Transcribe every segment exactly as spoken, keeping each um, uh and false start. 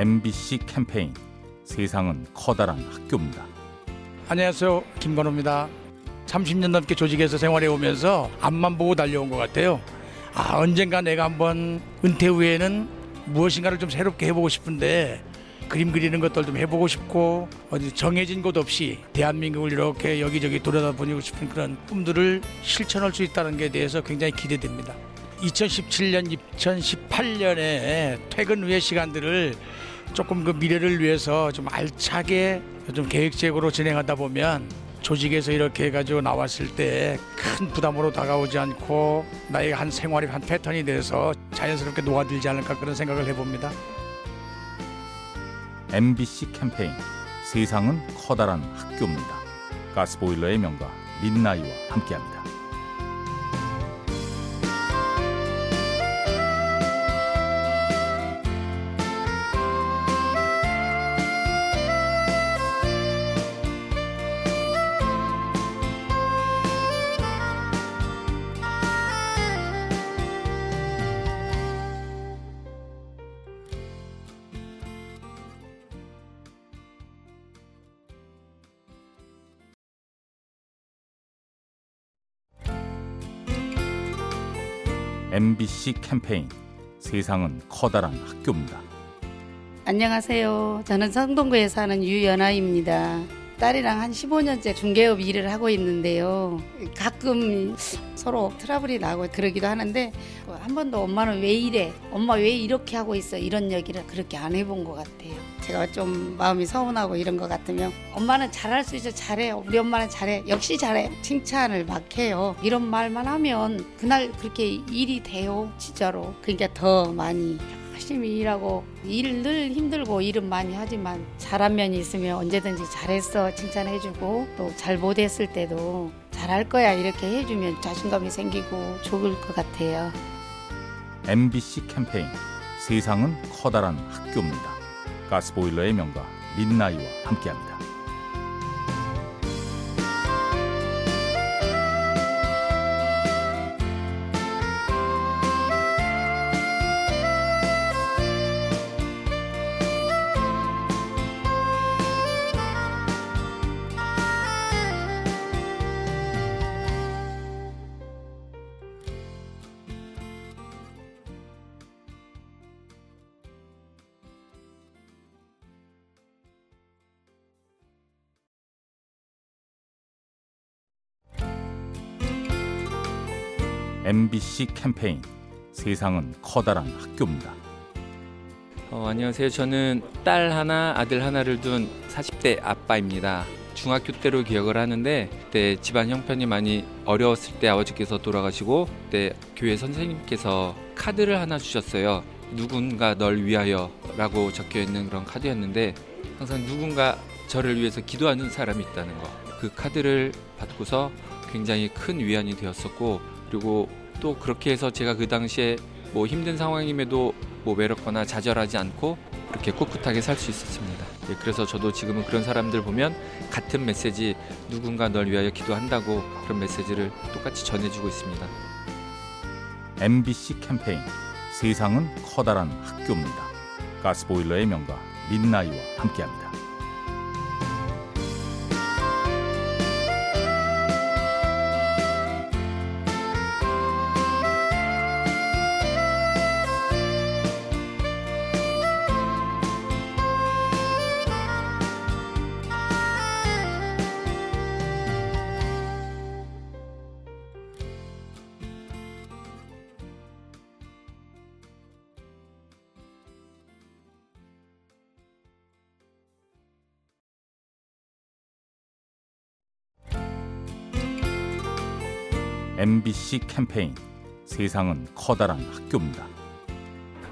엠비씨 캠페인 세상은 커다란 학교입니다. 안녕하세요, 김건호입니다. 삼십 년 넘게 조직에서 생활해 오면서 앞만 보고 달려온 것 같아요. 아, 언젠가 내가 한번 은퇴 후에는 무엇인가를 좀 새롭게 해보고 싶은데 그림 그리는 것들 좀 해보고 싶고 어디 정해진 곳 없이 대한민국을 이렇게 여기저기 돌아다니고 싶은 그런 꿈들을 실천할 수 있다는 게 대해서 굉장히 기대됩니다. 이천십칠 년, 이천십팔 년에 퇴근 후의 시간들을 조금 그 미래를 위해서 좀 알차게 좀 계획적으로 진행하다 보면 조직에서 이렇게 해가지고 나왔을 때 큰 부담으로 다가오지 않고 나의 한 생활이 한 패턴이 돼서 자연스럽게 녹아들지 않을까 그런 생각을 해봅니다. 엠비씨 캠페인 세상은 커다란 학교입니다. 가스보일러의 명가 민나이와 함께합니다. 엠비씨 캠페인 세상은 커다란 학교입니다. 안녕하세요. 저는 성동구에 사는 유연아입니다. 딸이랑 한 십오 년째 중개업 일을 하고 있는데요. 가끔 서로 트러블이 나고 그러기도 하는데 한 번도 엄마는 왜 이래? 엄마 왜 이렇게 하고 있어? 이런 얘기를 그렇게 안 해본 것 같아요. 제가 좀 마음이 서운하고 이런 것 같으면 엄마는 잘할 수 있어, 잘해. 우리 엄마는 잘해. 역시 잘해. 칭찬을 막 해요. 이런 말만 하면 그날 그렇게 일이 돼요. 진짜로. 그러니까 더 많이 열심히 일하고 일 늘 힘들고 일은 많이 하지만 잘한 면이 있으면 언제든지 잘했어 칭찬해주고 또 잘 못했을 때도 잘할 거야 이렇게 해주면 자신감이 생기고 좋을 것 같아요. 엠비씨 캠페인 세상은 커다란 학교입니다. 가스보일러의 명가 민나이와 함께합니다. 엠비씨 캠페인 세상은 커다란 학교입니다. 어, 안녕하세요. 저는 딸 하나, 아들 하나를 둔 사십 대 아빠입니다. 중학교 때로 기억을 하는데 그때 집안 형편이 많이 어려웠을 때 아버지께서 돌아가시고 그때 교회 선생님께서 카드를 하나 주셨어요. 누군가 널 위하여 라고 적혀있는 그런 카드였는데 항상 누군가 저를 위해서 기도하는 사람이 있다는 거. 그 카드를 받고서 굉장히 큰 위안이 되었었고 그리고 또 그렇게 해서 제가 그 당시에 뭐 힘든 상황임에도 뭐 외롭거나 좌절하지 않고 그렇게 꿋꿋하게 살 수 있었습니다. 예, 그래서 저도 지금은 그런 사람들 보면 같은 메시지 누군가 널 위하여 기도한다고 그런 메시지를 똑같이 전해주고 있습니다. 엠비씨 캠페인 세상은 커다란 학교입니다. 가스보일러의 명가 민나이와 함께합니다. 엠비씨 캠페인 세상은 커다란 학교입니다.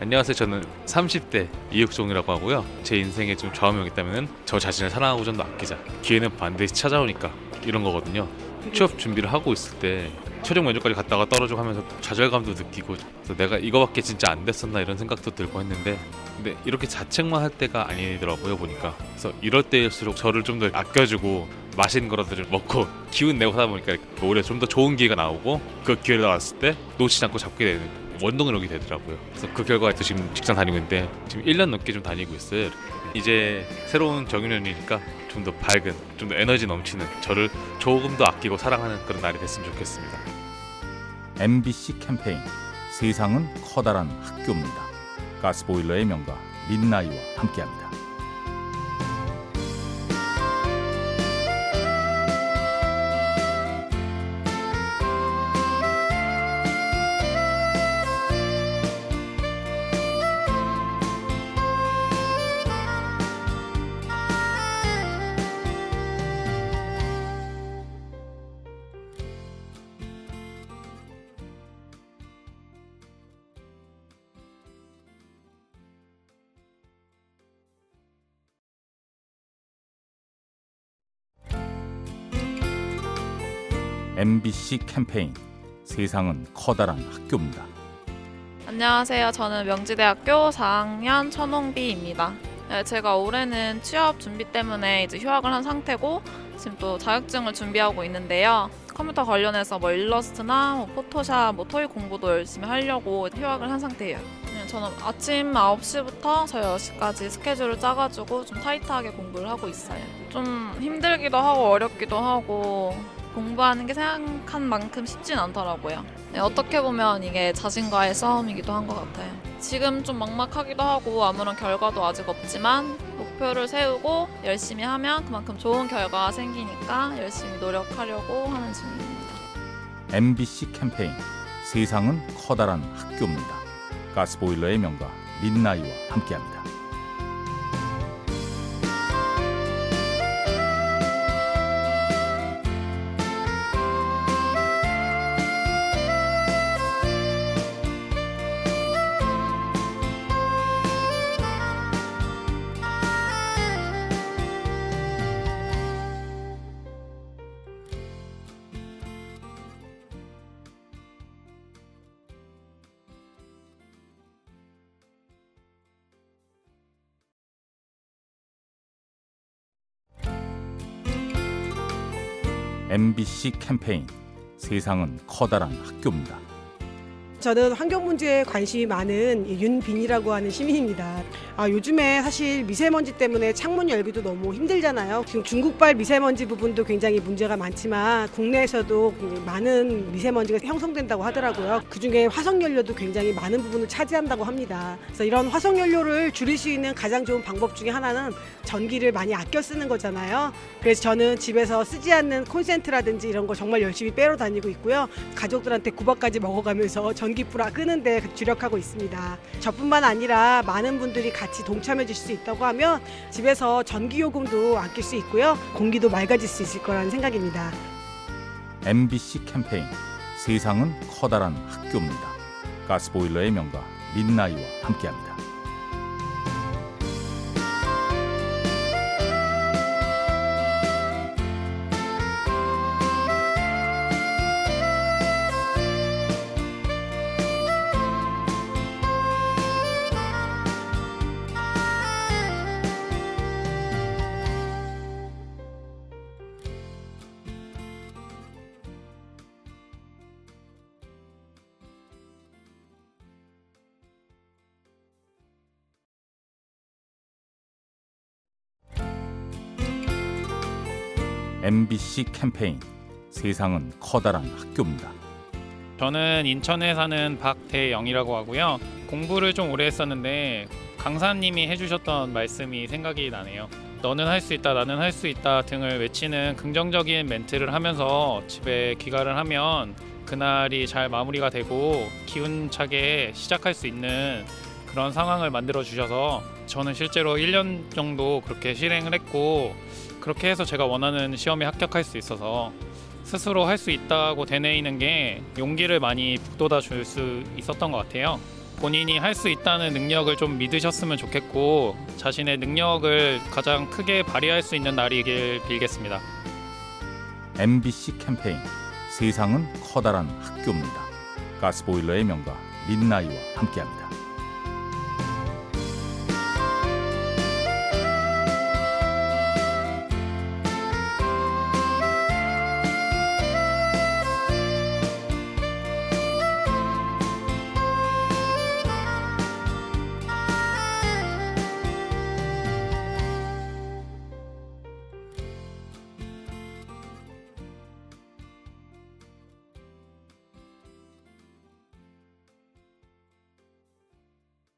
안녕하세요. 저는 삼십 대 이육종이라고 하고요. 제 인생에 좀 좌우명이 있다면 저 자신을 사랑하고 좀 더 아끼자. 기회는 반드시 찾아오니까 이런 거거든요. 취업 준비를 하고 있을 때 최종 면접까지 갔다가 떨어지고 하면서 좌절감도 느끼고 그래서 내가 이거밖에 진짜 안 됐었나 이런 생각도 들고 했는데 근데 이렇게 자책만 할 때가 아니더라고요 보니까. 그래서 이럴 때일수록 저를 좀 더 아껴주고 맛있는 거라들을 먹고 기운 내고 하다 보니까 오히려 좀 더 좋은 기회가 나오고 그 기회를 나왔을 때 놓치지 않고 잡게 되는 원동력이 되더라고요. 그래서 그 결과 해서 지금 직장 다니고 있는데 지금 일 년 넘게 좀 다니고 있어요. 이제 새로운 정윤현이니까 좀 더 밝은, 좀 더 에너지 넘치는, 저를 조금 더 아끼고 사랑하는 그런 날이 됐으면 좋겠습니다. 엠비씨 캠페인 세상은 커다란 학교입니다. 가스보일러의 명가 민나이와 함께합니다. 엠비씨 캠페인 세상은 커다란 학교입니다. 안녕하세요. 저는 명지대학교 사 학년 천홍비입니다. 제가 올해는 취업 준비 때문에 이제 휴학을 한 상태고 지금 또 자격증을 준비하고 있는데요. 컴퓨터 관련해서 뭐 일러스트나 뭐 포토샵, 뭐 토익 공부도 열심히 하려고 휴학을 한 상태예요. 저는 아침 아홉 시부터 저 열 시까지 스케줄을 짜가지고 좀 타이트하게 공부를 하고 있어요. 좀 힘들기도 하고 어렵기도 하고 공부하는 게 생각한 만큼 쉽진 않더라고요. 네, 어떻게 보면 이게 자신과의 싸움이기도 한 것 같아요. 지금 좀 막막하기도 하고 아무런 결과도 아직 없지만 목표를 세우고 열심히 하면 그만큼 좋은 결과가 생기니까 열심히 노력하려고 하는 중입니다. 엠비씨 캠페인 세상은 커다란 학교입니다. 가스보일러의 명가 민나이와 함께합니다. 엠비씨 캠페인 세상은 커다란 학교입니다. 저는 환경 문제에 관심이 많은 윤빈이라고 하는 시민입니다. 아, 요즘에 사실 미세먼지 때문에 창문 열기도 너무 힘들잖아요. 지금 중국발 미세먼지 부분도 굉장히 문제가 많지만 국내에서도 많은 미세먼지가 형성된다고 하더라고요. 그중에 화석연료도 굉장히 많은 부분을 차지한다고 합니다. 그래서 이런 화석연료를 줄일 수 있는 가장 좋은 방법 중에 하나는 전기를 많이 아껴 쓰는 거잖아요. 그래서 저는 집에서 쓰지 않는 콘센트라든지 이런 거 정말 열심히 빼러 다니고 있고요. 가족들한테 구박까지 먹어가면서 전기불화 끄는데 주력하고 있습니다. 저뿐만 아니라 많은 분들이 같이 동참해 주실 수 있다고 하면 집에서 전기요금도 아낄 수 있고요. 공기도 맑아질 수 있을 거라는 생각입니다. 엠비씨 캠페인 세상은 커다란 학교입니다. 가스보일러의 명가 민나이와 함께합니다. 엠비씨 캠페인 세상은 커다란 학교입니다. 저는 인천에 사는 박대영이라고 하고요. 공부를 좀 오래 했었는데 강사님이 해주셨던 말씀이 생각이 나네요. 너는 할 수 있다, 나는 할 수 있다 등을 외치는 긍정적인 멘트를 하면서 집에 귀가를 하면 그날이 잘 마무리가 되고 기운차게 시작할 수 있는 그런 상황을 만들어 주셔서 저는 실제로 일 년 정도 그렇게 실행을 했고 그렇게 해서 제가 원하는 시험에 합격할 수 있어서 스스로 할 수 있다고 되뇌이는 게 용기를 많이 북돋아 줄 수 있었던 것 같아요. 본인이 할 수 있다는 능력을 좀 믿으셨으면 좋겠고 자신의 능력을 가장 크게 발휘할 수 있는 날이길 빌겠습니다. 엠비씨 캠페인 세상은 커다란 학교입니다. 가스보일러의 명가 민나이와 함께합니다.